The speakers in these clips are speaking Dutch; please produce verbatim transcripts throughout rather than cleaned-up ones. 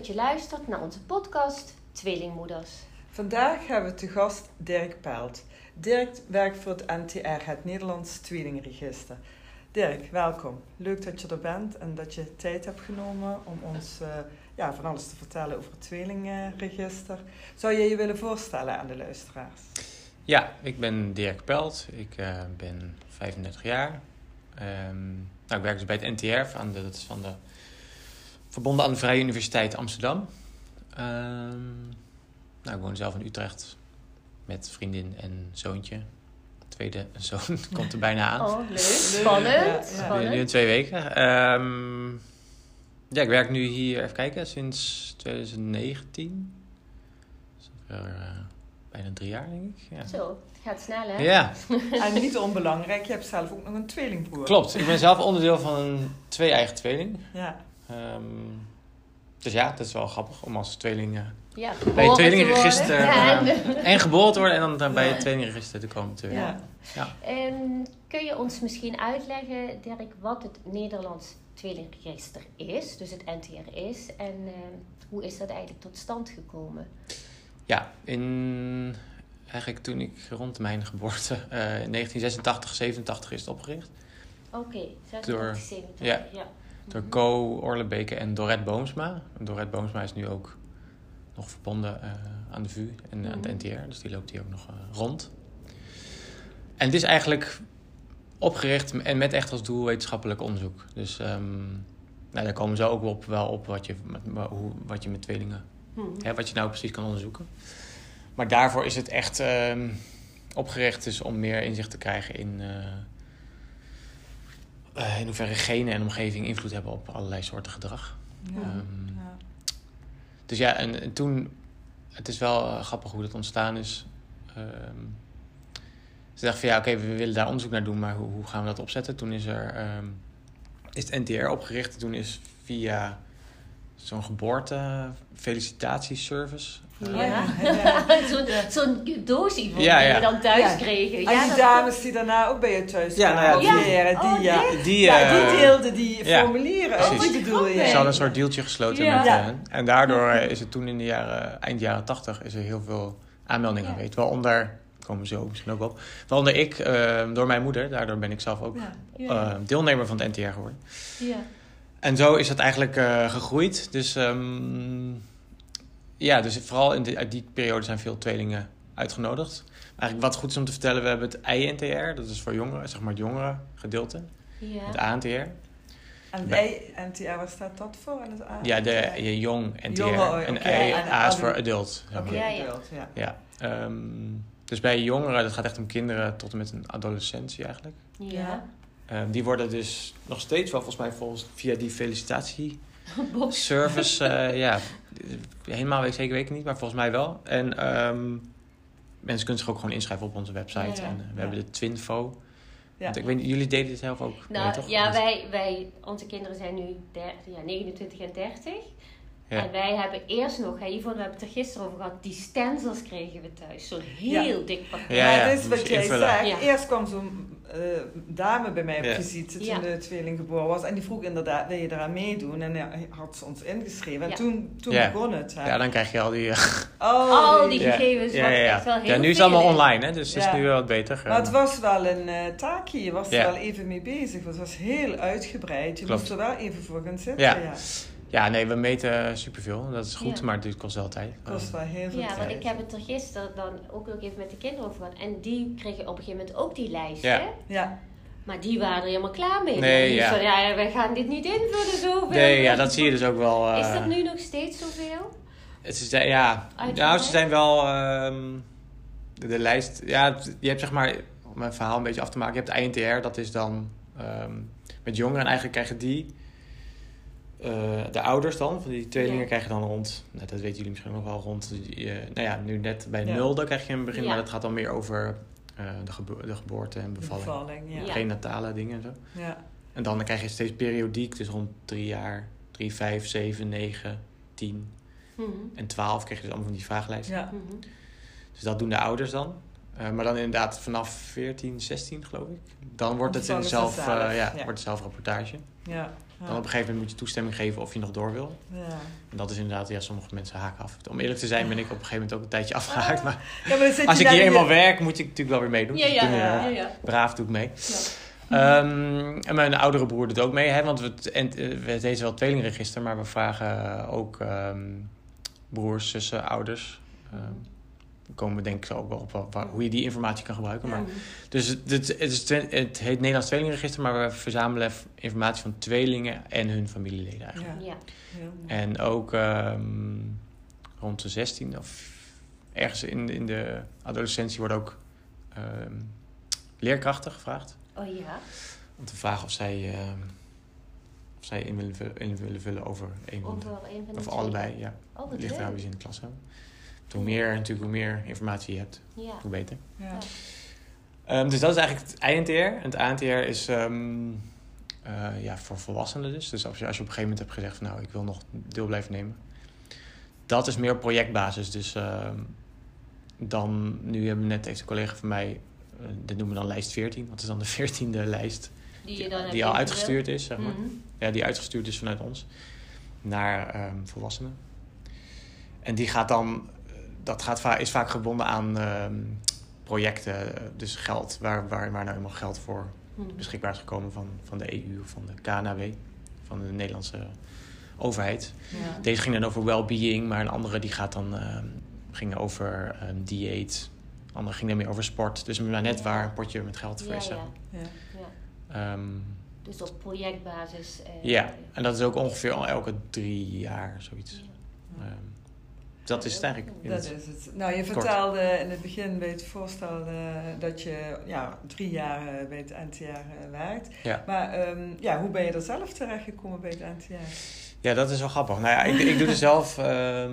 dat je luistert naar onze podcast Tweelingmoeders. Vandaag hebben we te gast Dirk Pelt. Dirk werkt voor het A N T R, het Nederlands Tweelingenregister. Dirk, welkom. Leuk dat je er bent en dat je tijd hebt genomen om ons uh, ja, van alles te vertellen over het Tweelingenregister. Zou je je willen voorstellen aan de luisteraars? Ja, ik ben Dirk Pelt. Ik uh, ben vijfendertig jaar. Um, nou, ik werk dus bij het N T R, aan de, dat is van de, verbonden aan de Vrije Universiteit Amsterdam. Um, nou, ik woon zelf in Utrecht met vriendin en zoontje. Tweede zoon komt er bijna aan. Oh, leuk. Spannend. Ja, ja. Nu, nu twee weken. Um, ja, ik werk nu hier, even kijken, sinds twintig negentien. Dus er, uh, bijna drie jaar, denk ik. Ja. Zo, het gaat snel, hè? Ja. En niet onbelangrijk, je hebt zelf ook nog een tweelingbroer. Klopt, ik ben zelf onderdeel van een twee-eigen tweeling. Ja. Um, dus ja, dat is wel grappig om als tweeling... Uh, Ja, bij het tweelingenregister ja, uh, en geboren te worden en dan bij het tweelingenregister te komen. Te ja. Ja. Um, kun je ons misschien uitleggen, Dirk, wat het Nederlands Tweelingenregister is, dus het N T R is, en uh, hoe is dat eigenlijk tot stand gekomen? Ja, in, eigenlijk toen ik rond mijn geboorte, uh, in negentien zesentachtig zevenentachtig is het opgericht. Oké, okay, zesentachtig zevenentachtig, ja. ja. Door Ko Orlebeke en Dorret Boomsma. Dorret Boomsma is nu ook... nog verbonden uh, aan de V U en uh, aan het N T R. Dus die loopt hier ook nog uh, rond. En het is eigenlijk opgericht en met echt als doel wetenschappelijk onderzoek. Dus um, nou, daar komen ze ook op, wel op wat je met, wat je met tweelingen... Hmm. Hè, wat je nou precies kan onderzoeken. Maar daarvoor is het echt um, opgericht dus om meer inzicht te krijgen in... Uh, uh, in hoeverre genen en omgeving invloed hebben op allerlei soorten gedrag. Ja. Um, ja. Dus ja, en toen... Het is wel uh, grappig hoe dat ontstaan is. Uh, ze dachten van ja, oké, okay, we willen daar onderzoek naar doen... maar hoe, hoe gaan we dat opzetten? Toen is er uh, is het N T R opgericht. Toen is via zo'n geboorte-felicitatieservice... Uh, ja, ja. ja. Zo'n, zo'n doosje die ja, ja. je dan thuis ja. kreeg. Ja, en die dames was... die daarna ook bij je thuis ja, kwamen. Ja, nou ja, die, oh, die, ja, die, ja, die deelden die ja, formulieren. Ja, oh, die bedoel je? Ze hadden een soort deeltje gesloten. Ja. Met, ja. Uh, en daardoor is het toen in de jaren, eind jaren tachtig is er heel veel aanmeldingen ja. geweest. Waaronder, komen ze ook misschien ook op, waaronder ik, uh, door mijn moeder. Daardoor ben ik zelf ook ja. Ja. Uh, deelnemer van het N T R geworden. Ja. En zo is dat eigenlijk uh, gegroeid. Dus... Um, Ja, dus vooral in de, uit die periode zijn veel tweelingen uitgenodigd. Eigenlijk wat goed is om te vertellen, we hebben het I N T R. Dat is voor jongeren, zeg maar het jongere gedeelte. Ja. Het A N T R. En het I N T R, wat staat dat voor? En het A N T R? Ja, de je jong N T R. Jongen, okay. En I, A, A is voor adult. Zeg maar. okay, ja, ja. ja. ja um, dus bij jongeren, dat gaat echt om kinderen tot en met een adolescentie eigenlijk. Ja. Um, die worden dus nog steeds wel volgens mij volgens, via die felicitatie... service, uh, ja, helemaal weet, zeker weet ik niet, maar volgens mij wel. En um, mensen kunnen zich ook gewoon inschrijven op onze website. Ja, ja. En uh, we ja. hebben de Twinfo. Ja. Want ik weet, jullie deden dit zelf ook, nou, nee, toch? Ja, want... wij, wij, onze kinderen zijn nu dertig, ja, negenentwintig en dertig. Ja. En wij hebben eerst nog, hè, Yvonne, we hebben het er gisteren over gehad, die stencils kregen we thuis. Zo'n heel ja. dik pakket. Ja, ja, ja, dat is wat jij zegt. Ja. Eerst kwam zo'n uh, dame bij mij op visite ja. toen ja. de tweeling geboren was. En die vroeg inderdaad, wil je eraan meedoen? En ja, had ze ons ingeschreven. En ja. toen, toen ja. begon het. Hè. Ja, dan krijg je al die... Uh, oh, al die gegevens. Ja, ja, ja, ja. Echt wel heel ja nu is het allemaal online, hè, dus ja. het is nu wel wat beter. Maar het was wel een uh, taakje. Je was ja. er wel even mee bezig. Het was heel uitgebreid. Je Klopt. moest er wel even voor gaan zitten. Ja. ja. Ja, nee, we meten superveel. Dat is goed, ja. maar het kost wel tijd. Het kost wel heel veel ja, tijd. Ja, want ik heb het er gisteren dan ook nog even met de kinderen over gehad. En die kregen op een gegeven moment ook die lijst, ja. hè? Ja. Maar die waren er helemaal klaar mee. Nee, ja. Van, ja, wij gaan dit niet invullen zoveel. Nee, ja, dat zie je dus ook wel. Uh... Is dat nu nog steeds zoveel? Het is, uh, ja, nou, ze zijn wel... Uh, de, de lijst... Ja, je hebt zeg maar... Om mijn verhaal een beetje af te maken. Je hebt de I N T R, dat is dan um, met jongeren. En eigenlijk krijgen die... Uh, de ouders dan, van die tweelingen ja. krijgen dan rond, nou, dat weten jullie misschien nog wel, rond, uh, nou ja, nu net bij ja. nul, dan krijg je een begin, ja. maar dat gaat dan meer over uh, de, gebo- de geboorte en bevalling. bevalling ja. Ja. Prenatale dingen en zo. Ja. En dan, dan krijg je steeds periodiek, dus rond drie jaar, drie, vijf, zeven, negen, tien mm-hmm. en twaalf krijg je dus allemaal van die vragenlijsten. Ja. Mm-hmm. Dus dat doen de ouders dan. Uh, maar dan inderdaad vanaf veertien, zestien geloof ik, dan wordt het, het zelf, uh, ja, ja. wordt het zelfrapportage. Ja. Ja. Dan op een gegeven moment moet je toestemming geven of je nog door wil. Ja. En dat is inderdaad, ja, sommige mensen haken af. Om eerlijk te zijn ben ik op een gegeven moment ook een tijdje afgehaakt. Maar, ja, maar als ik hier eenmaal de... werk, moet ik natuurlijk wel weer meedoen. Ja, ja, dus ja, ja, ja. Braaf doe ik mee. Ja. Um, en mijn oudere broer doet ook mee. Hè? Want we, we deze wel tweelingregister, maar we vragen ook um, broers, zussen, ouders... Um, komen we denk ik ook wel op waar, hoe je die informatie kan gebruiken. Maar, ja. Dus het, het, is, het heet Nederlands Tweelingenregister, maar we verzamelen informatie van tweelingen en hun familieleden eigenlijk. Ja. Ja. En ook um, rond de zestien of ergens in, in de adolescentie wordt ook um, leerkrachten gevraagd. Oh ja. Om te vragen of zij, uh, of zij in, willen vullen, in willen vullen over een van de, of allebei. Ja. Oh, ligt er in de klas hebben. Hoe meer, natuurlijk, hoe meer informatie je hebt, ja. hoe beter. Ja. Um, dus dat is eigenlijk het I N T R. En het A N T R is um, uh, ja, voor volwassenen dus. Dus als je, als je op een gegeven moment hebt gezegd van nou, ik wil nog deel blijven nemen. Dat is meer projectbasis. Dus uh, dan, nu hebben net heeft een collega van mij, uh, dit noemen we dan lijst veertien. Dat is dan de veertiende lijst die, je dan die, die al uitgestuurd wil. Is, zeg maar. Mm-hmm. Ja, die uitgestuurd is vanuit ons naar um, volwassenen. En die gaat dan... Dat gaat va- is vaak gebonden aan uh, projecten, uh, dus geld, waar, waar, waar nou helemaal geld voor hmm. beschikbaar is gekomen van, van de E U of van de K N W, van de Nederlandse overheid. Ja. Deze ging dan over well-being, maar een andere die gaat dan, uh, ging over uh, dieet, een andere ging dan meer over sport. Dus maar net ja. waar een potje met geld voor ja, is. Ja. Ja. Ja. Um, dus op projectbasis. Ja, uh, yeah. en dat is ook ongeveer al elke drie jaar zoiets. Ja. Um, Dat is het eigenlijk. Dat is het. Nou, je vertelde in het begin bij het voorstel uh, dat je ja, drie jaar uh, bij het A N T R uh, werkt. Ja. Maar um, ja, hoe ben je er zelf terechtgekomen bij het A N T R? Ja, dat is wel grappig. Nou ja, ik, ik doe er zelf. Uh,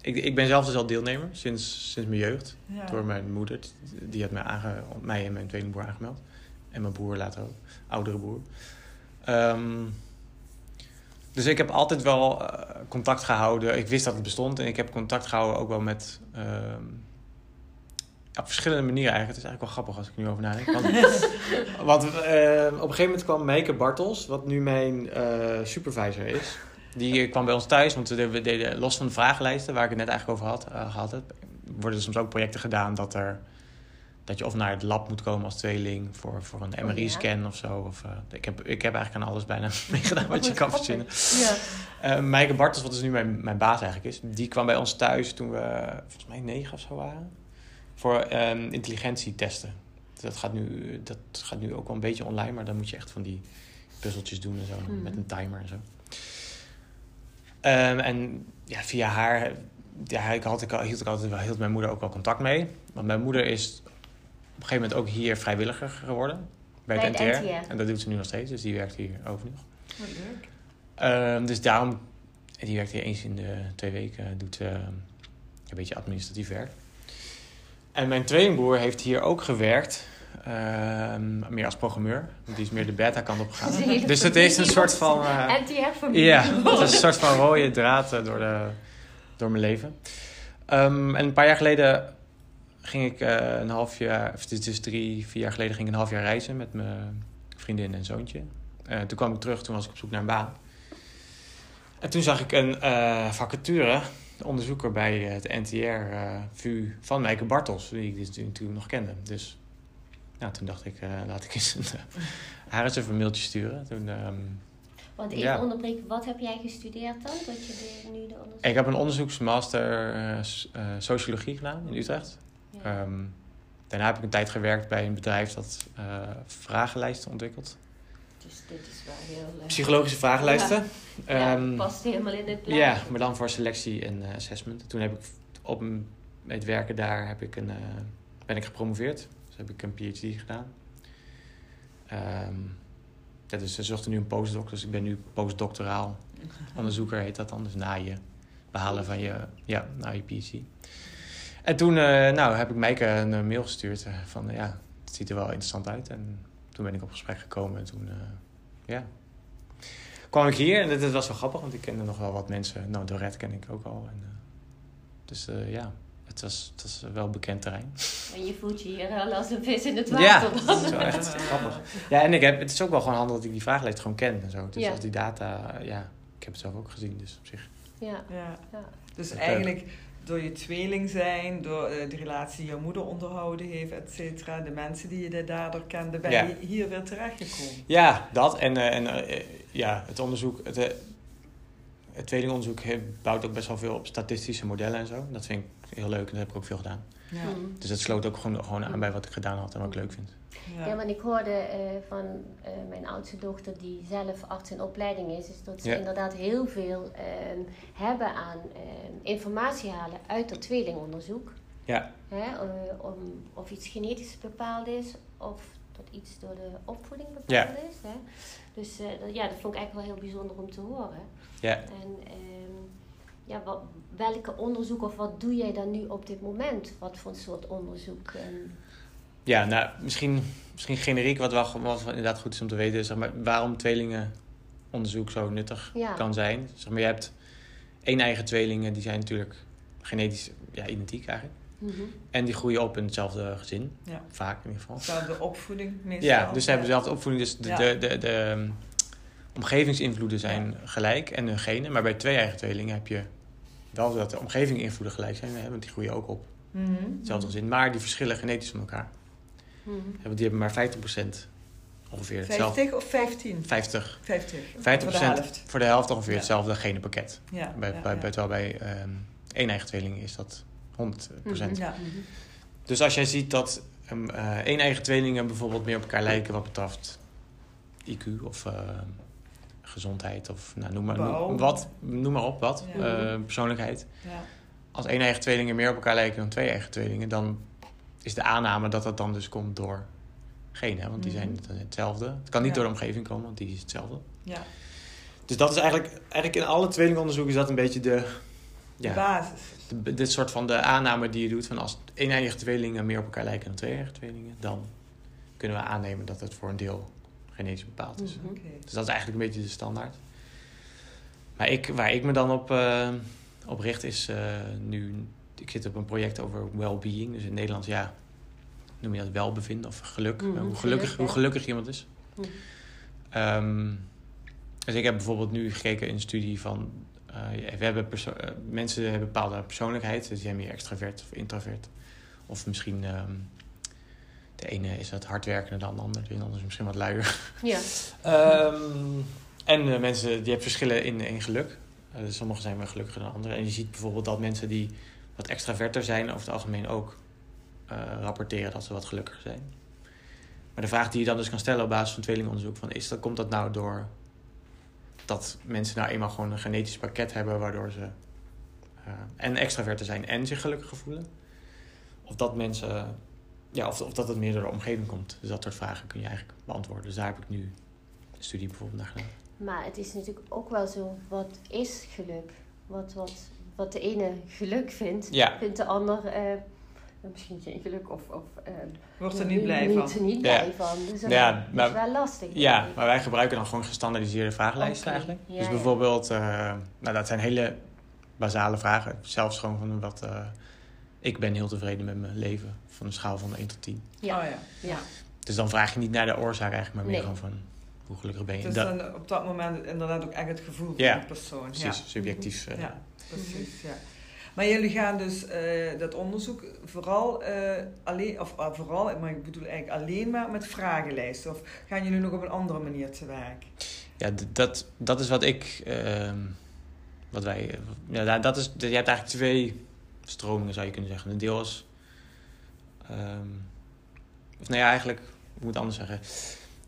ik, ik ben zelf dus al deelnemer sinds, sinds mijn jeugd. Ja. Door mijn moeder. Die had mij, aange, mij en mijn tweede broer aangemeld. En mijn broer later ook. Oudere broer. Um, Dus ik heb altijd wel uh, contact gehouden. Ik wist dat het bestond. En ik heb contact gehouden ook wel met... Uh, op verschillende manieren eigenlijk. Het is eigenlijk wel grappig als ik er nu over nadenk. Want, want uh, op een gegeven moment kwam Meike Bartels. Wat nu mijn uh, supervisor is. Die kwam bij ons thuis. Want we deden los van de vragenlijsten. Waar ik het net eigenlijk over had. Uh, gehad heb, worden er soms ook projecten gedaan. Dat, er, dat je of naar het lab moet komen als tweeling. Voor, voor een M R I-scan oh, ja. of zo. Of, uh, ik, heb, ik heb eigenlijk aan alles bijna meegedaan wat je kan verzinnen. Ja. Uh, Meike Bartels, wat dus nu mijn, mijn baas eigenlijk is. Die kwam bij ons thuis toen we volgens mij negen of zo waren. Voor um, intelligentietesten. Dat gaat, nu, dat gaat nu ook wel een beetje online. Maar dan moet je echt van die puzzeltjes doen en zo. Mm. Met een timer en zo. Um, en ja, via haar... Ja, ik had, ik, hield ik altijd wel, hield mijn moeder ook wel contact mee. Want mijn moeder is... op een gegeven moment ook hier vrijwilliger geworden. Bij, bij het N T R. N T R. En dat doet ze nu nog steeds. Dus die werkt hier ook nog. Wat leuk. Um, dus daarom... Die werkt hier eens in de twee weken. Doet uh, een beetje administratief werk. En mijn tweelingbroer heeft hier ook gewerkt. Uh, meer als programmeur. Want die is meer de beta-kant op gegaan. Dus, dus het is een soort van... Uh, N T R-familie. Ja, yeah, het is een soort van rode draad uh, door, de, door mijn leven. Um, en een paar jaar geleden... ging ik uh, een half jaar, of dus drie, vier jaar geleden ging ik een half jaar reizen met mijn vriendin en zoontje. Uh, toen kwam ik terug, toen was ik op zoek naar een baan. En toen zag ik een uh, vacature, onderzoeker bij het N T R uh, V U van Meike Bartels, die ik natuurlijk nog kende. Dus nou, toen dacht ik, uh, laat ik eens een, uh, haar eens even een mailtje sturen. Toen... Uh, Want even ja. onderbreken, wat heb jij gestudeerd dan? Dat je de, nu de onderzoek... Ik heb een onderzoeksmaster uh, uh, sociologie gedaan in Utrecht. Um, daarna heb ik een tijd gewerkt bij een bedrijf dat uh, vragenlijsten ontwikkelt. Dus dit is wel heel leuk. Psychologische vragenlijsten. Ja, um, ja, past helemaal in dit plan. Ja, maar dan voor selectie en uh, assessment. Toen heb ik op het werken daar heb ik een, uh, ben ik gepromoveerd. Dus heb ik een P H D gedaan. Um, ja, dus ze zochten nu een postdoc. Dus ik ben nu postdoctoraal onderzoeker, heet dat dan. Dus na je behalen van je, ja, na je P H D. En toen uh, nou, heb ik Meike een mail gestuurd uh, van uh, ja, het ziet er wel interessant uit. En toen ben ik op gesprek gekomen en toen uh, yeah. kwam ik hier. En dat, dat was wel grappig, want ik kende nog wel wat mensen. Nou, Dorret ken ik ook al. En, uh, dus uh, ja, het was, het was wel bekend terrein. En je voelt je hier al als een vis in het water. Ja, dat is wel echt grappig. Ja, en ik heb, het is ook wel gewoon handig dat ik die vragenlijst gewoon ken en zo. Dus ja. als die data, ja, ik heb het zelf ook gezien, dus op zich. Ja. ja. ja. Dus dat eigenlijk... Door je tweeling zijn, door de relatie die je moeder onderhouden heeft, et cetera. De mensen die je daardoor kende, ben je ja. hier weer terechtgekomen. Ja, dat. En, en ja, het onderzoek, het, het tweelingonderzoek bouwt ook best wel veel op statistische modellen en zo. Dat vind ik heel leuk en dat heb ik ook veel gedaan. Ja. Dus dat sloot ook gewoon, gewoon aan bij wat ik gedaan had en wat ik leuk vind. Ja, ja want ik hoorde uh, van uh, mijn oudste dochter die zelf arts in opleiding is. Dus dat ze ja. inderdaad heel veel um, hebben aan um, informatie halen uit dat tweelingonderzoek. Ja. Hè, om, om, of iets genetisch bepaald is of dat iets door de opvoeding bepaald ja. is. Hè. Dus uh, dat, ja, dat vond ik eigenlijk wel heel bijzonder om te horen. Ja. En, um, ja, wat, welke onderzoek of wat doe jij dan nu op dit moment? Wat voor een soort onderzoek? En... Ja, nou, misschien, misschien generiek, wat wel wat inderdaad goed is om te weten, is zeg maar, waarom tweelingenonderzoek zo nuttig ja. kan zijn. Zeg maar, je hebt één eigen tweelingen, die zijn natuurlijk genetisch ja, identiek eigenlijk. Mm-hmm. En die groeien op in hetzelfde gezin, ja. vaak in ieder geval. Dezelfde opvoeding meestal. Ja, dus ze hebben dezelfde opvoeding, dus de, ja. de, de, de, de omgevingsinvloeden zijn ja. gelijk en hun genen. Maar bij twee eigen tweelingen heb je wel dat de omgevingsinvloeden gelijk zijn, hè, want die groeien ook op. Mm-hmm. Hetzelfde gezin, maar die verschillen genetisch van elkaar. Mm-hmm. Want die hebben maar vijftig procent ongeveer hetzelfde. vijftig of vijftien? vijftig. vijftig, vijftig voor de helft. Voor de helft ongeveer ja. hetzelfde genenpakket. Ja, bij, ja, bij, ja. Terwijl bij um, één eigen tweeling is dat honderd procent. Mm-hmm, ja. mm-hmm. Dus als jij ziet dat um, uh, één eigen tweelingen bijvoorbeeld meer op elkaar lijken wat betreft I Q of uh, gezondheid of nou, noem, maar, noem, wat, noem maar op wat, ja. uh, persoonlijkheid. Ja. Als één eigen tweelingen meer op elkaar lijken dan twee eigen tweelingen, dan is de aanname dat dat dan dus komt door genen. Want die zijn hetzelfde. Het kan niet ja. door de omgeving komen, want die is hetzelfde. Ja. Dus dat is eigenlijk... Eigenlijk in alle tweelingonderzoeken is dat een beetje de... Ja, de basis. De, dit soort van de aanname die je doet. Van als een-eigen tweelingen meer op elkaar lijken dan twee-eigen tweelingen, dan kunnen we aannemen dat het voor een deel genetisch bepaald is. Mm-hmm. Okay. Dus dat is eigenlijk een beetje de standaard. Maar ik, waar ik me dan op, uh, op richt is uh, nu... Ik zit op een project over well-being. Dus in het Nederlands, ja, noem je dat welbevinden of geluk. Mm-hmm. Hoe, gelukkig, hoe gelukkig iemand is. Mm. Um, dus ik heb bijvoorbeeld nu gekeken in een studie van... Uh, we hebben perso- uh, mensen hebben een bepaalde persoonlijkheid. Dus die zijn meer extravert of introvert. Of misschien... Um, de ene is wat hardwerkender dan de ander. De ander is misschien wat luier. Ja. um, en uh, mensen die hebben verschillen in, in geluk. Uh, dus sommigen zijn wel gelukkiger dan anderen. En je ziet bijvoorbeeld dat mensen die... wat extraverter zijn over het algemeen ook uh, rapporteren dat ze wat gelukkiger zijn. Maar de vraag die je dan dus kan stellen op basis van tweelingonderzoek... van is dat, komt dat nou door dat mensen nou eenmaal gewoon een genetisch pakket hebben... waardoor ze uh, en extraverter zijn en zich gelukkiger voelen? Of dat mensen, uh, ja, of, of dat het meer door de omgeving komt? Dus dat soort vragen kun je eigenlijk beantwoorden. Dus daar heb ik nu een studie bijvoorbeeld naar gedaan. Maar het is natuurlijk ook wel zo, wat is geluk? Wat, wat... Wat de ene geluk vindt, ja. vindt de ander uh, misschien geen geluk of... of uh, wordt er niet blij van. Er niet blij ja. van. Dus dat ja, is maar, wel lastig. Ja, denk ik. Maar wij gebruiken dan gewoon gestandaardiseerde vragenlijsten okay. eigenlijk. Ja, dus ja. bijvoorbeeld, uh, nou dat zijn hele basale vragen. Zelfs gewoon van wat... Uh, ik ben heel tevreden met mijn leven. Van een schaal van één tot tien. Ja. Oh, ja. Ja. Dus dan vraag je niet naar de oorzaak eigenlijk, maar meer nee. gewoon van... Hoe gelukkig ben je? Dus dan op dat moment inderdaad ook echt het gevoel ja, van de persoon. Precies, ja. subjectief. Uh, ja, precies, ja. Maar jullie gaan dus uh, dat onderzoek vooral, uh, alleen, of uh, vooral, maar ik bedoel eigenlijk alleen maar met vragenlijsten. Of gaan jullie nog op een andere manier te werk? Ja, d- dat, dat is wat ik, uh, wat wij, uh, ja, dat is, je hebt eigenlijk twee stromingen zou je kunnen zeggen. Een deel is, um, of nou ja, eigenlijk, ik moet het anders zeggen.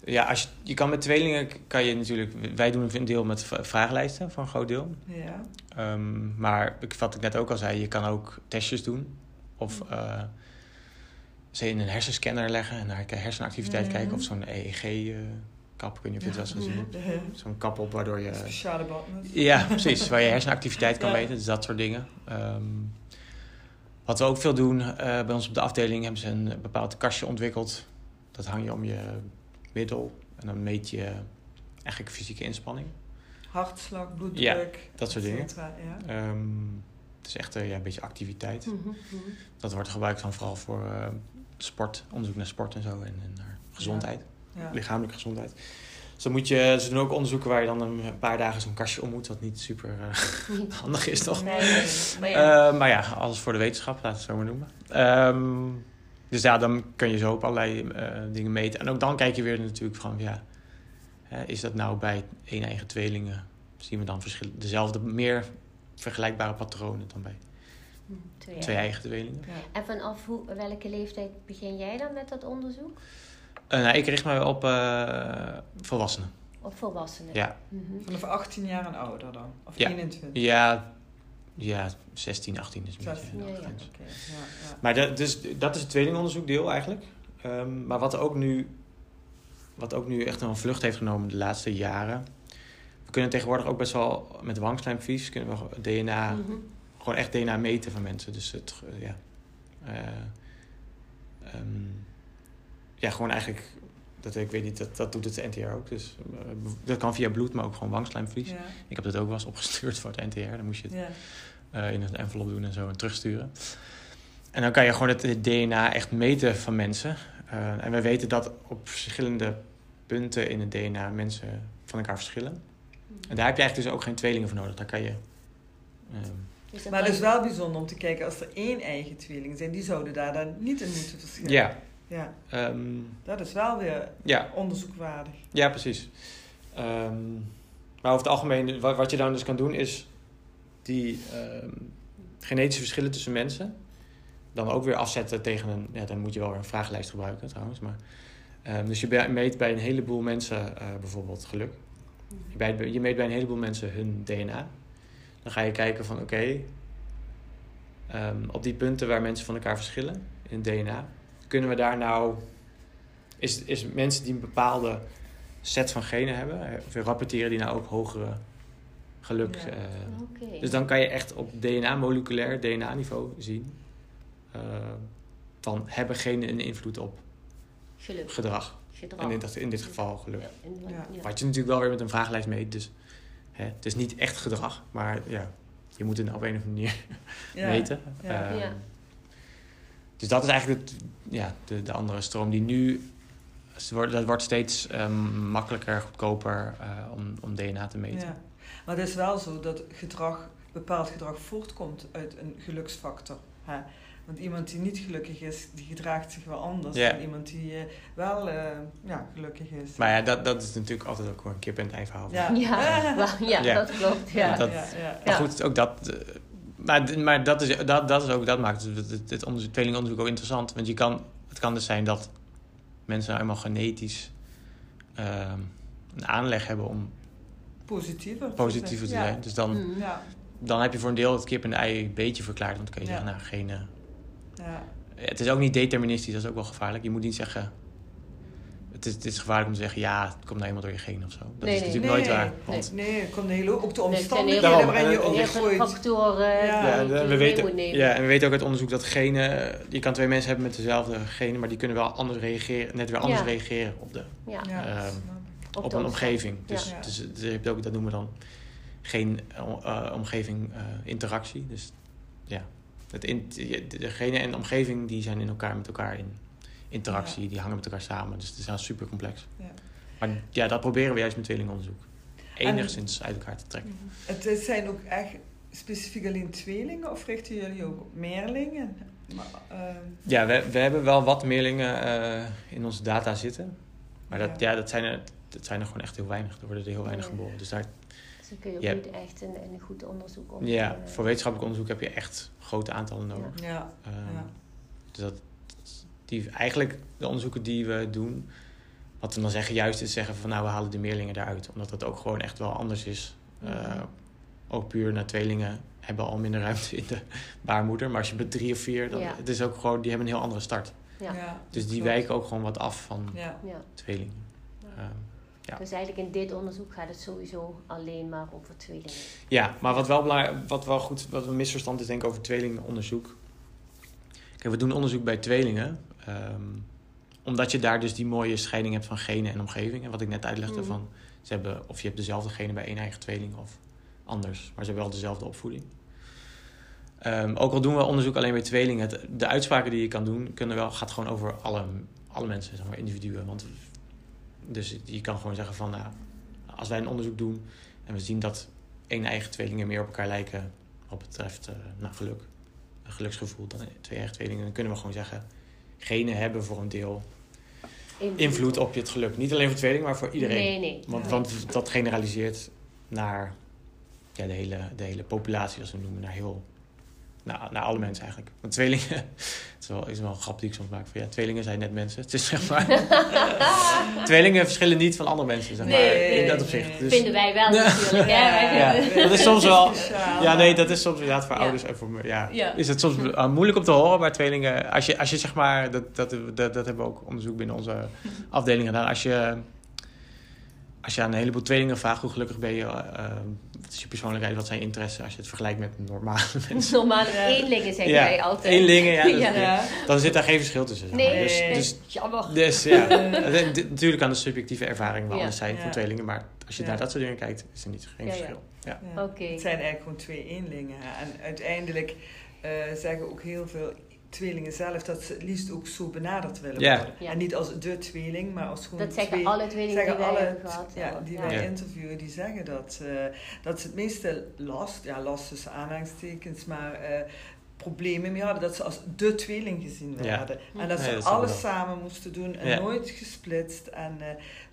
Ja, als je, je kan met tweelingen kan je natuurlijk... Wij doen een deel met vragenlijsten, voor een groot deel. Ja. Um, maar wat ik net ook al zei, je kan ook testjes doen. Of uh, ze in een hersenscanner leggen en naar hersenactiviteit ja. kijken. Of zo'n E E G-kap, uh, ik weet niet of je het ja. wel eens gezien hebt. Ja. Zo'n kap op waardoor je... Speciale band. Ja, precies. Waar je hersenactiviteit kan ja. meten. Dus dat soort dingen. Um, wat we ook veel doen, uh, bij ons op de afdeling hebben ze een bepaald kastje ontwikkeld. Dat hang je om je... middel. En dan meet je eigenlijk fysieke inspanning. Hartslag, bloeddruk. Ja, dat soort dingen. Ja. Um, Het is echt ja, een beetje activiteit. Mm-hmm. Dat wordt gebruikt dan vooral voor uh, sport, onderzoek naar sport en zo. En, en naar gezondheid, ja. Ja. Lichamelijke gezondheid. Dus dan moet je, ze doen ook onderzoeken waar je dan een paar dagen zo'n kastje om moet. Wat niet super uh, handig is, toch? Nee, nee, nee. Maar, ja. Uh, maar ja, alles voor de wetenschap, laten we het zo maar noemen. Um, dus ja, dan kun je zo op allerlei uh, dingen meten. En ook dan kijk je weer natuurlijk van, ja, uh, is dat nou bij een-eigen tweelingen? Zien we dan verschil- dezelfde, meer vergelijkbare patronen dan bij twee, twee eigen tweelingen. Ja. En vanaf hoe, welke leeftijd begin jij dan met dat onderzoek? Uh, nou, ik richt me op uh, volwassenen. Op volwassenen? Ja. Mm-hmm. Vanaf achttien jaar en ouder dan? Of ja. eenentwintig? Ja, ja, zestien, achttien is een zestien, beetje. Ja, ja. Okay. Ja, ja. Maar dat, dus, dat is het tweelingonderzoekdeel eigenlijk. Um, maar wat ook, nu, wat ook nu echt een vlucht heeft genomen de laatste jaren... We kunnen tegenwoordig ook best wel met wangslijmvlies kunnen we D N A, mm-hmm. gewoon echt D N A meten van mensen. Dus het, ja... Uh, um, ja, gewoon eigenlijk, dat, ik weet niet, dat, dat doet het N T R ook. Dus uh, dat kan via bloed, maar ook gewoon wangslijmvlies. Ja. Ik heb dat ook wel eens opgestuurd voor het N T R. Dan moest je het ja. uh, in een envelop doen en zo en terugsturen. En dan kan je gewoon het, het D N A echt meten van mensen. Uh, en we weten dat op verschillende punten in het D N A mensen van elkaar verschillen. En daar heb je eigenlijk dus ook geen tweelingen voor nodig. Daar kan je... Uh, dus maar het is wel bijzonder om te kijken, als er één eigen tweeling zijn, die zouden daar dan niet in moeten verschillen. Ja. Ja, um, dat is wel weer ja. onderzoekwaardig. Ja, precies. Um, maar over het algemeen, wat, wat je dan dus kan doen is die um, genetische verschillen tussen mensen dan ook weer afzetten tegen een... Ja, dan moet je wel weer een vragenlijst gebruiken trouwens. Maar, um, dus je meet bij een heleboel mensen uh, bijvoorbeeld geluk. Je, bij, je meet bij een heleboel mensen hun D N A. Dan ga je kijken van oké, okay, um, op die punten waar mensen van elkaar verschillen in het D N A... Kunnen we daar nou... Is, is mensen die een bepaalde set van genen hebben... Of rapporteren die nou ook hogere geluk? Ja. Uh, okay. Dus dan kan je echt op D N A, moleculair D N A-niveau zien... Uh, van hebben genen een invloed op geluk. Gedrag. gedrag. En in, dat, in dit geval geluk. Ja. Ja. Wat je natuurlijk wel weer met een vragenlijst meet. Dus hè, het is niet echt gedrag. Maar ja, je moet het op een of andere manier ja. meten. Ja. Uh, ja. Dus dat is eigenlijk het, ja, de, de andere stroom die nu... Dat wordt steeds um, makkelijker, goedkoper uh, om, om D N A te meten. Ja. Maar het is wel zo dat gedrag, bepaald gedrag voortkomt uit een geluksfactor. Hè? Want iemand die niet gelukkig is, die gedraagt zich wel anders ja. dan iemand die uh, wel uh, ja, gelukkig is. Maar ja, dat, dat is natuurlijk altijd ook een kip en het ei verhaal. Ja. Ja. Ja. Well, ja, ja, dat klopt. Ja. Dat, ja, ja. Maar goed, ook dat... Uh, Maar, maar dat, is, dat, dat, is ook, dat maakt het, het onderzoek, tweelingonderzoek ook interessant. Want je kan, het kan dus zijn dat mensen helemaal genetisch uh, een aanleg hebben om positiever, positiever te ja. zijn. Dus dan, ja. dan heb je voor een deel het kip en ei een beetje verklaard. Want dan kun je ja. zeggen, nou, geen... Uh, ja. Het is ook niet deterministisch, dat is ook wel gevaarlijk. Je moet niet zeggen... Het is, het is gevaarlijk om te zeggen, ja, het komt nou helemaal door je genen of zo. Dat nee, is natuurlijk nee, nooit waar. Want... Nee, nee, het komt heel op de omstandigheden nee, waarin je opgegroeid. Factoren ja. ja, we, we weten, ja, en we weten ook uit onderzoek dat genen... Je kan twee mensen hebben met dezelfde genen... maar die kunnen wel anders reageren, net weer anders ja. reageren op, de, ja. Uh, ja, op, op de een omgeving. Ja. Dus, dus, dus dat noemen we dan geen uh, omgeving uh, interactie. Dus ja, het in, de genen en de omgeving die zijn in elkaar met elkaar in... interactie, ja. die hangen met elkaar samen. Dus het is wel super complex. Ja. Maar ja, dat proberen we juist met tweelingonderzoek. Enigszins en, uit elkaar te trekken. Het zijn ook echt specifiek alleen tweelingen? Of richten jullie ook meerlingen? Maar, uh... Ja, we, we hebben wel wat meerlingen uh, in onze data zitten. Maar dat, ja. Ja, dat, zijn er, dat zijn er gewoon echt heel weinig. Er worden er heel weinig geboren. Dus daar dus dan kun je ook ja. niet echt een, een goed onderzoek op. Ja, uh... voor wetenschappelijk onderzoek heb je echt grote aantallen nodig. Ja. Ja. Uh, ja. Dus dat... Die, eigenlijk de onderzoeken die we doen, wat we dan zeggen juist is zeggen van nou we halen de meerlingen eruit. Omdat dat ook gewoon echt wel anders is. Uh, ook puur naar tweelingen hebben al minder ruimte in de baarmoeder. Maar als je met drie of vier, dan, ja. het is ook gewoon, die hebben een heel andere start. Ja. Ja, dus die wijken ook gewoon wat af van ja. tweelingen. Ja. Uh, ja. Dus eigenlijk in dit onderzoek gaat het sowieso alleen maar over tweelingen. Ja, maar wat wel, belangrijk, wat wel goed, wat een misverstand is denk ik over tweelingenonderzoek. We doen onderzoek bij tweelingen. Um, omdat je daar dus die mooie scheiding hebt van genen en omgeving. En wat ik net uitlegde mm. van... Ze hebben, of je hebt dezelfde genen bij één eigen tweeling of anders. Maar ze hebben wel dezelfde opvoeding. Um, ook al doen we onderzoek alleen bij tweelingen, het, de uitspraken die je kan doen, kunnen wel, gaat gewoon over alle, alle mensen, zeg maar, individuen. Want, dus je kan gewoon zeggen van, nou, als wij een onderzoek doen en we zien dat één eigen tweelingen meer op elkaar lijken wat betreft uh, nou, geluk, een geluksgevoel dan twee eigen tweelingen, dan kunnen we gewoon zeggen, genen hebben voor een deel invloed op je het geluk. Niet alleen voor tweelingen, maar voor iedereen. Nee, nee. Want, want dat generaliseert naar ja, de, hele, de hele populatie, als we noemen, naar heel... Nou, naar alle mensen eigenlijk. Want tweelingen... Het is wel, is wel een grap die ik soms maak. Van, ja, tweelingen zijn net mensen. Het is zeg maar... tweelingen verschillen niet van andere mensen. Zeg maar, nee, in dat opzicht. Nee. Dus, vinden wij wel natuurlijk. Ja, ja, ja. Ja. Dat is soms wel... Ja, nee, dat is soms inderdaad voor ja. ouders en voor... Ja, ja. Is het soms uh, moeilijk om te horen bij tweelingen. Als je, als je zeg maar... Dat, dat, dat, dat hebben we ook onderzoek binnen onze afdeling gedaan. Als je... Als je aan een heleboel tweelingen vraagt hoe gelukkig ben je, uh, wat is je persoonlijkheid, wat zijn je interesses, als je het vergelijkt met normale mensen. Normale ja. eenlingen zeggen wij ja. altijd. Eenlingen, ja, dus, ja. ja. Dan zit daar geen verschil tussen. Zeg maar. Nee, dus, dus, jammer. Dus ja, natuurlijk aan de subjectieve ervaring wel ja. anders zijn ja. van tweelingen, maar als je ja. naar dat soort dingen kijkt, is er niet geen ja, verschil. Ja. Ja. Ja. Okay. Het zijn eigenlijk gewoon twee eenlingen. En uiteindelijk uh, zeggen ook heel veel tweelingen zelf, dat ze het liefst ook zo benaderd willen worden. Yeah. Ja. En niet als de tweeling, maar als gewoon dat zeggen twee, alle tweelingen zeggen die alle, wij hebben gehad. Ja, die ja. wij ja. interviewen, die zeggen dat. Uh, dat ze het meeste last, ja last tussen aanhalingstekens, maar uh, problemen mee hadden. Dat ze als de tweeling gezien werden. Ja. En dat ze ja, dat alles samen moesten doen en ja. nooit gesplitst. En, uh,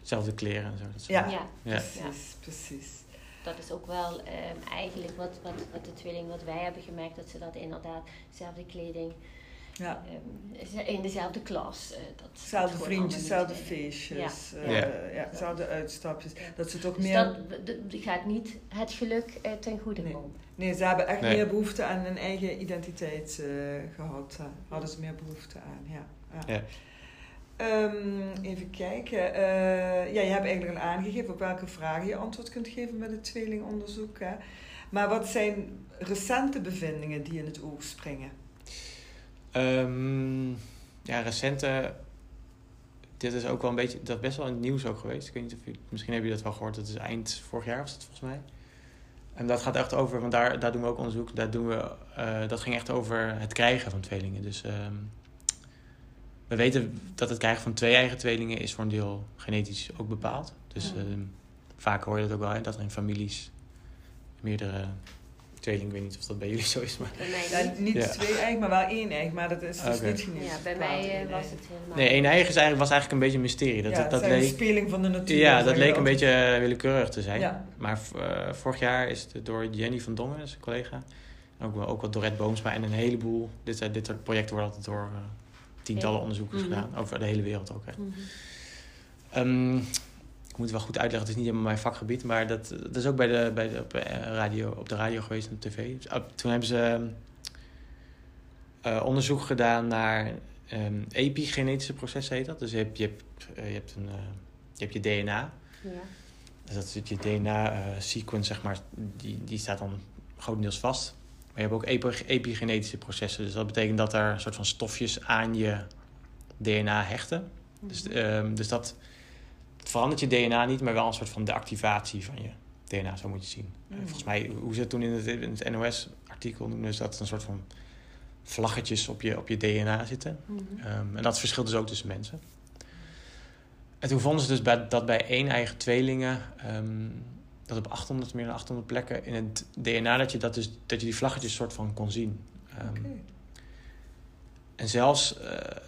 zelfde kleren en zo. Dat ja. Ja. Ja, precies, ja. precies. Dat is ook wel um, eigenlijk wat, wat, wat de tweeling, wat wij hebben gemerkt, dat ze dat inderdaad, dezelfde kleding... Ja. In dezelfde klas. Hetzelfde vriendjes, dezelfde feestjes, ja. Uh, ja. Ja, dezelfde uitstapjes. Dat ze toch dus meer... dat de, de gaat niet het geluk uh, ten goede nee. komen. Nee, ze hebben echt nee. meer behoefte aan hun eigen identiteit uh, gehad. Uh, hadden ze meer behoefte aan, ja. ja. ja. Um, even kijken. Uh, ja, je hebt eigenlijk al aangegeven op welke vragen je antwoord kunt geven met het tweelingonderzoek. Hè. Maar wat zijn recente bevindingen die in het oog springen? Um, ja, recente... Dit is ook wel een beetje... Dat is best wel in het nieuws ook geweest. Ik weet niet of je, misschien heb je dat wel gehoord. Dat is eind vorig jaar was het volgens mij. En dat gaat echt over... Want daar, daar doen we ook onderzoek. Daar doen we, uh, dat ging echt over het krijgen van tweelingen. Dus um, we weten dat het krijgen van twee eigen tweelingen... is voor een deel genetisch ook bepaald. Dus ja. um, vaak hoor je dat ook wel. Hè, dat er in families meerdere... Tweeling, ik weet niet of dat bij jullie zo is. Maar... Bij mij niet, ja, niet ja. twee eigen, maar wel één eigen. Maar dat is dus okay. niet genoeg. Ja, bij mij was eigen. Het helemaal... Nee, één eigen is eigenlijk, was eigenlijk een beetje een mysterie. Dat, ja, dat, dat leek... de speling van de natuur. Ja, dat leek een altijd... beetje willekeurig te zijn. Ja. Maar uh, vorig jaar is het door Jenny van Dongen, dat is een collega. En ook, ook wat Dorret Boomsma en een heleboel. Dit, uh, dit soort projecten worden altijd door uh, tientallen ja. onderzoekers mm-hmm. gedaan. Over de hele wereld ook echt. Mm-hmm. Um, Ik moet het wel goed uitleggen, het is niet helemaal mijn vakgebied. Maar dat, dat is ook bij de, bij de, op, de radio, op de radio geweest en op tv. Toen hebben ze uh, onderzoek gedaan naar um, epigenetische processen, heet dat. Dus je hebt je, hebt, je, hebt een, uh, je, hebt je D N A. Ja. Dus dat is je D N A-sequence, uh, zeg maar. Die, die staat dan grotendeels vast. Maar je hebt ook epi, epigenetische processen. Dus dat betekent dat er een soort van stofjes aan je D N A hechten. Mm-hmm. Dus, um, dus dat... verandert je D N A niet, maar wel een soort van de activatie van je D N A, zo moet je het zien. Mm. Volgens mij, hoe ze het toen in het, in het N O S-artikel noemden, is dat een soort van vlaggetjes op je, op je D N A zitten. Mm-hmm. Um, en dat verschilt dus ook tussen mensen. En toen vonden ze dus bij, dat bij één eigen tweelingen, um, dat op achthonderd, meer dan achthonderd plekken in het D N A, dat je, dat dus, dat je die vlaggetjes soort van kon zien. Um, okay. En zelfs,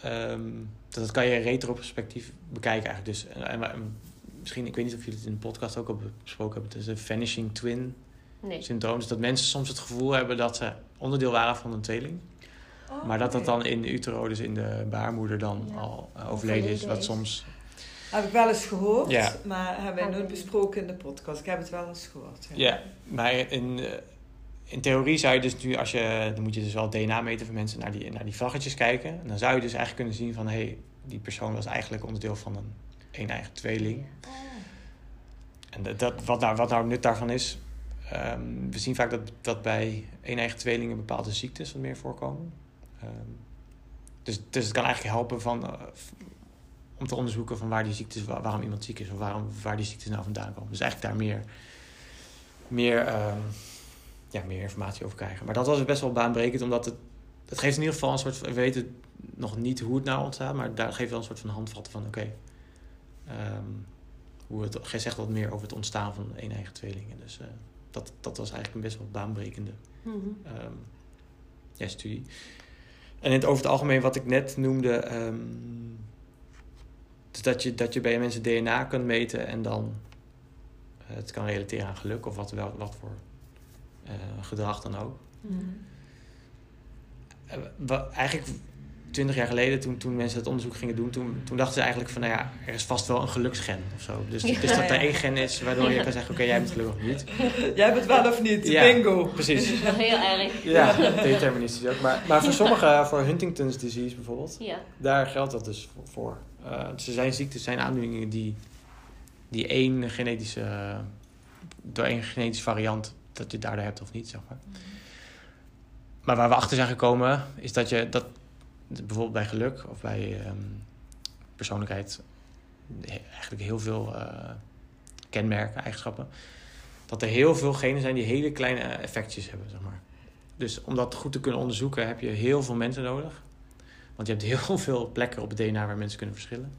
uh, um, dat kan je retrospectief bekijken eigenlijk. Dus, en, en, misschien, ik weet niet of jullie het in de podcast ook al besproken hebben. Het is een vanishing twin nee. syndroom. Dus dat mensen soms het gevoel hebben dat ze onderdeel waren van een tweeling. Oh, maar dat dat dan in utero, dus in de baarmoeder dan ja. al uh, overleden is. Wat soms... Heb ik wel eens gehoord, ja. maar hebben wij nooit besproken in de podcast. Ik heb het wel eens gehoord. Ja, ja maar in... Uh, In theorie zou je dus nu, als je, dan moet je dus wel D N A meten van mensen, naar die, naar die vlaggetjes kijken. En dan zou je dus eigenlijk kunnen zien van, hé, hey, die persoon was eigenlijk onderdeel van een, een eigen tweeling. Oh. En dat, dat, wat, nou, wat nou nut daarvan is, um, we zien vaak dat, dat bij een eigen tweelingen bepaalde ziektes wat meer voorkomen. Um, dus, dus het kan eigenlijk helpen van, uh, om te onderzoeken van waar die ziektes, waar, waarom iemand ziek is of waarom, waar die ziektes nou vandaan komen. Dus eigenlijk daar meer... meer um, ja, meer informatie over krijgen. Maar dat was best wel baanbrekend, omdat het, het geeft in ieder geval een soort van, we weten nog niet hoe het nou ontstaat, maar daar geeft wel een soort van handvat van, oké, okay, um, hoe het zegt wat meer over het ontstaan van één eigen tweelingen. Dus uh, dat, dat was eigenlijk een best wel baanbrekende mm-hmm. um, ja, studie. En in het, over het algemeen wat ik net noemde, um, dat, je, dat je bij mensen D N A kunt meten en dan uh, het kan relateren aan geluk of wat, wel, wat voor uh, gedrag dan ook. Mm-hmm. Uh, wa, eigenlijk twintig jaar geleden, toen, toen mensen het onderzoek gingen doen, toen, toen dachten ze eigenlijk van, nou ja, er is vast wel een geluksgen of zo. Dus, ja, dus dat er ja. één gen is waardoor je kan zeggen, oké, okay, jij bent gelukkig of niet. Jij bent wel of niet, ja, bingo. Precies. Dat is wel heel erg. Ja, deterministisch ook. Maar, maar voor sommigen, voor Huntington's disease bijvoorbeeld, ja, daar geldt dat dus voor. Uh, ze zijn ziektes, zijn aandoeningen die, die één genetische, uh, door één genetische variant, dat je daardoor hebt of niet, zeg maar. Maar waar we achter zijn gekomen, is dat je dat bijvoorbeeld bij geluk of bij um, persoonlijkheid eigenlijk heel veel uh, kenmerken, eigenschappen, dat er heel veel genen zijn die hele kleine effectjes hebben, zeg maar. Dus om dat goed te kunnen onderzoeken heb je heel veel mensen nodig, want je hebt heel veel plekken op het D N A waar mensen kunnen verschillen.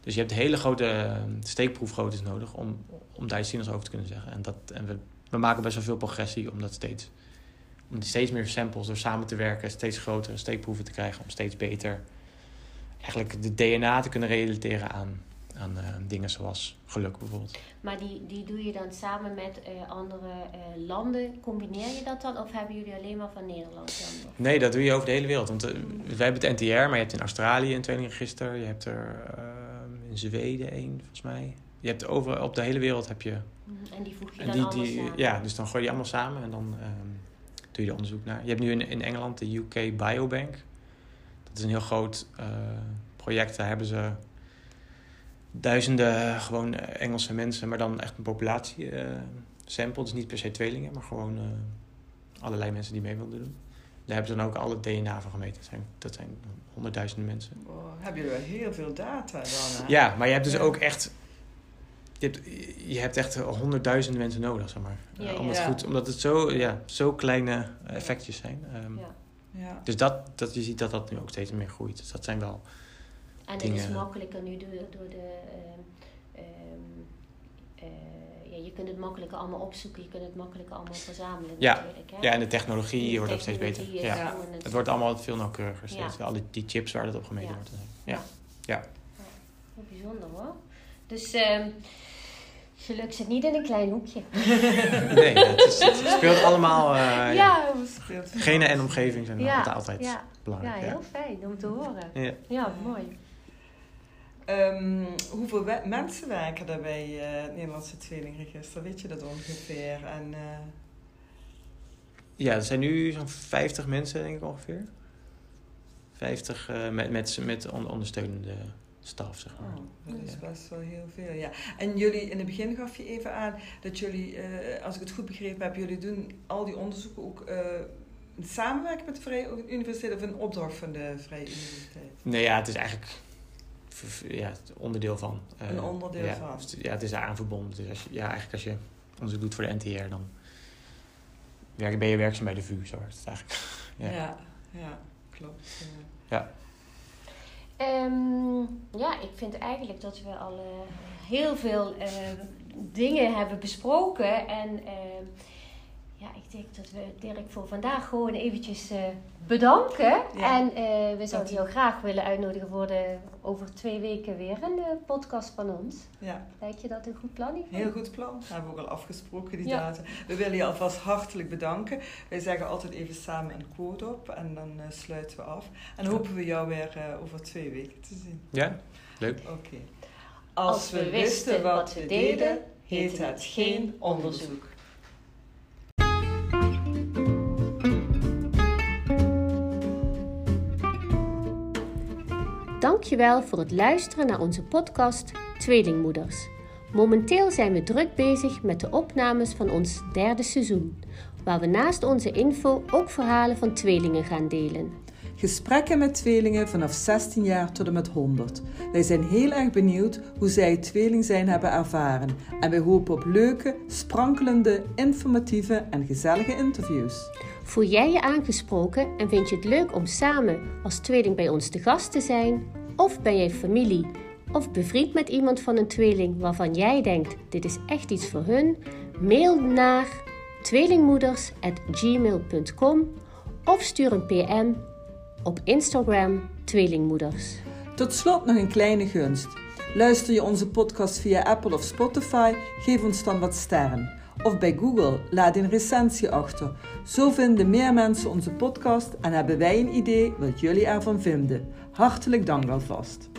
Dus je hebt hele grote steekproefgroottes nodig om, om daar iets zinnigs over te kunnen zeggen. En, dat, en we, we maken best wel veel progressie om dat steeds om steeds meer samples door samen te werken, steeds grotere steekproeven te krijgen om steeds beter eigenlijk de D N A te kunnen relateren aan, aan uh, dingen zoals geluk bijvoorbeeld. Maar die, die doe je dan samen met uh, andere uh, landen? Combineer je dat dan? Of hebben jullie alleen maar van Nederland dan? Nee, dat doe je over de hele wereld. Want uh, mm. wij hebben het N T R, maar je hebt in Australië een tweelingregister. Je hebt er uh, in Zweden één, volgens mij. Je hebt over, op de hele wereld heb je... Mm. En die voeg je dan die, allemaal die, samen? Ja, dus dan gooi je allemaal samen en dan... Uh, doe je er onderzoek naar. Je hebt nu in, in Engeland de U K Biobank. Dat is een heel groot uh, project. Daar hebben ze duizenden gewoon Engelse mensen, maar dan echt een populatie uh, sample. Dus niet per se tweelingen, maar gewoon uh, allerlei mensen die mee wilden doen. Daar hebben ze dan ook alle D N A van gemeten. Dat zijn, dat zijn honderdduizenden mensen. Wow, heb je wel heel veel data dan? Hè? Ja, maar je hebt dus ja. ook echt... Je hebt, je hebt echt honderdduizenden mensen nodig, zeg maar. Ja, ja. Om het goed, omdat het zo, ja, zo kleine effectjes zijn. Um, ja. Ja. Dus dat, dat, je ziet dat dat nu ook steeds meer groeit. Dus dat zijn wel En dingen. Het is makkelijker nu door, door de... Um, um, uh, ja, je kunt het makkelijker allemaal opzoeken. Je kunt het makkelijker allemaal verzamelen. Ja, natuurlijk, hè? Ja, en de technologie de wordt technologie ook steeds beter. Ja. Ja. Het wordt allemaal veel nauwkeuriger steeds. Ja. Al die, die chips waar dat op gemeten ja. wordt. Ja. Ja. Ja. Ja. Ja. Heel bijzonder, hoor. Dus... Um, geluk zit niet in een klein hoekje. Nee, het, is, het speelt allemaal... Uh, ja, ja. Speelt. Genen en omgeving zijn ja, altijd ja. belangrijk. Ja, heel ja. fijn om te horen. Ja, ja mooi. Um, hoeveel we- mensen werken er bij uh, het Nederlandse Tweelingregister? Weet je dat ongeveer? En, uh... ja, er zijn nu zo'n vijftig mensen, denk ik ongeveer. vijftig uh, met, met, met on- ondersteunende... staf, zeg maar. Oh, dat is best wel heel veel, ja. En jullie, in het begin gaf je even aan dat jullie, eh, als ik het goed begrepen heb, jullie doen al die onderzoeken ook eh, samenwerken met de Vrije Universiteit of een opdracht van de Vrije Universiteit? Nee, ja, het is eigenlijk ja, het onderdeel van. Uh, een onderdeel ja, van? Ja, het is aan verbonden. Dus als je, ja, eigenlijk als je onderzoek doet voor de N T R, dan ben je werkzaam bij de V U, zo werkt het eigenlijk. Ja, ja, ja klopt. Ja. ja. Um, ja, ik vind eigenlijk dat we al uh, heel veel uh, dingen hebben besproken. En uh, ja, ik denk dat we Dirk voor vandaag gewoon eventjes uh, bedanken. Ja. En uh, we zouden heel graag willen uitnodigen voor de, over twee weken weer een uh, podcast van ons. Ja. Lijkt je dat een goed plan? Heel goed plan. Dat hebben we ook al afgesproken, die ja. data. We willen je alvast hartelijk bedanken. Wij zeggen altijd even samen een quote op en dan uh, sluiten we af. En hopen we jou weer uh, over twee weken te zien. Ja, leuk. Oké. Okay. Als, Als we wisten wat we deden, heet het geen onderzoek. Dankjewel voor het luisteren naar onze podcast Tweelingmoeders. Momenteel zijn we druk bezig met de opnames van ons derde seizoen, waar we naast onze info ook verhalen van tweelingen gaan delen. Gesprekken met tweelingen vanaf zestien jaar tot en met honderd. Wij zijn heel erg benieuwd hoe zij het tweeling zijn hebben ervaren. En wij hopen op leuke, sprankelende, informatieve en gezellige interviews. Voel jij je aangesproken en vind je het leuk om samen als tweeling bij ons te gast te zijn? Of ben jij familie? Of bevriend met iemand van een tweeling waarvan jij denkt, dit is echt iets voor hun? Mail naar tweelingmoeders at gmail punt com of stuur een P M op Instagram Tweelingmoeders. Tot slot nog een kleine gunst. Luister je onze podcast via Apple of Spotify, geef ons dan wat sterren. Of bij Google, laat een recensie achter. Zo vinden meer mensen onze podcast en hebben wij een idee wat jullie ervan vinden. Hartelijk dank alvast.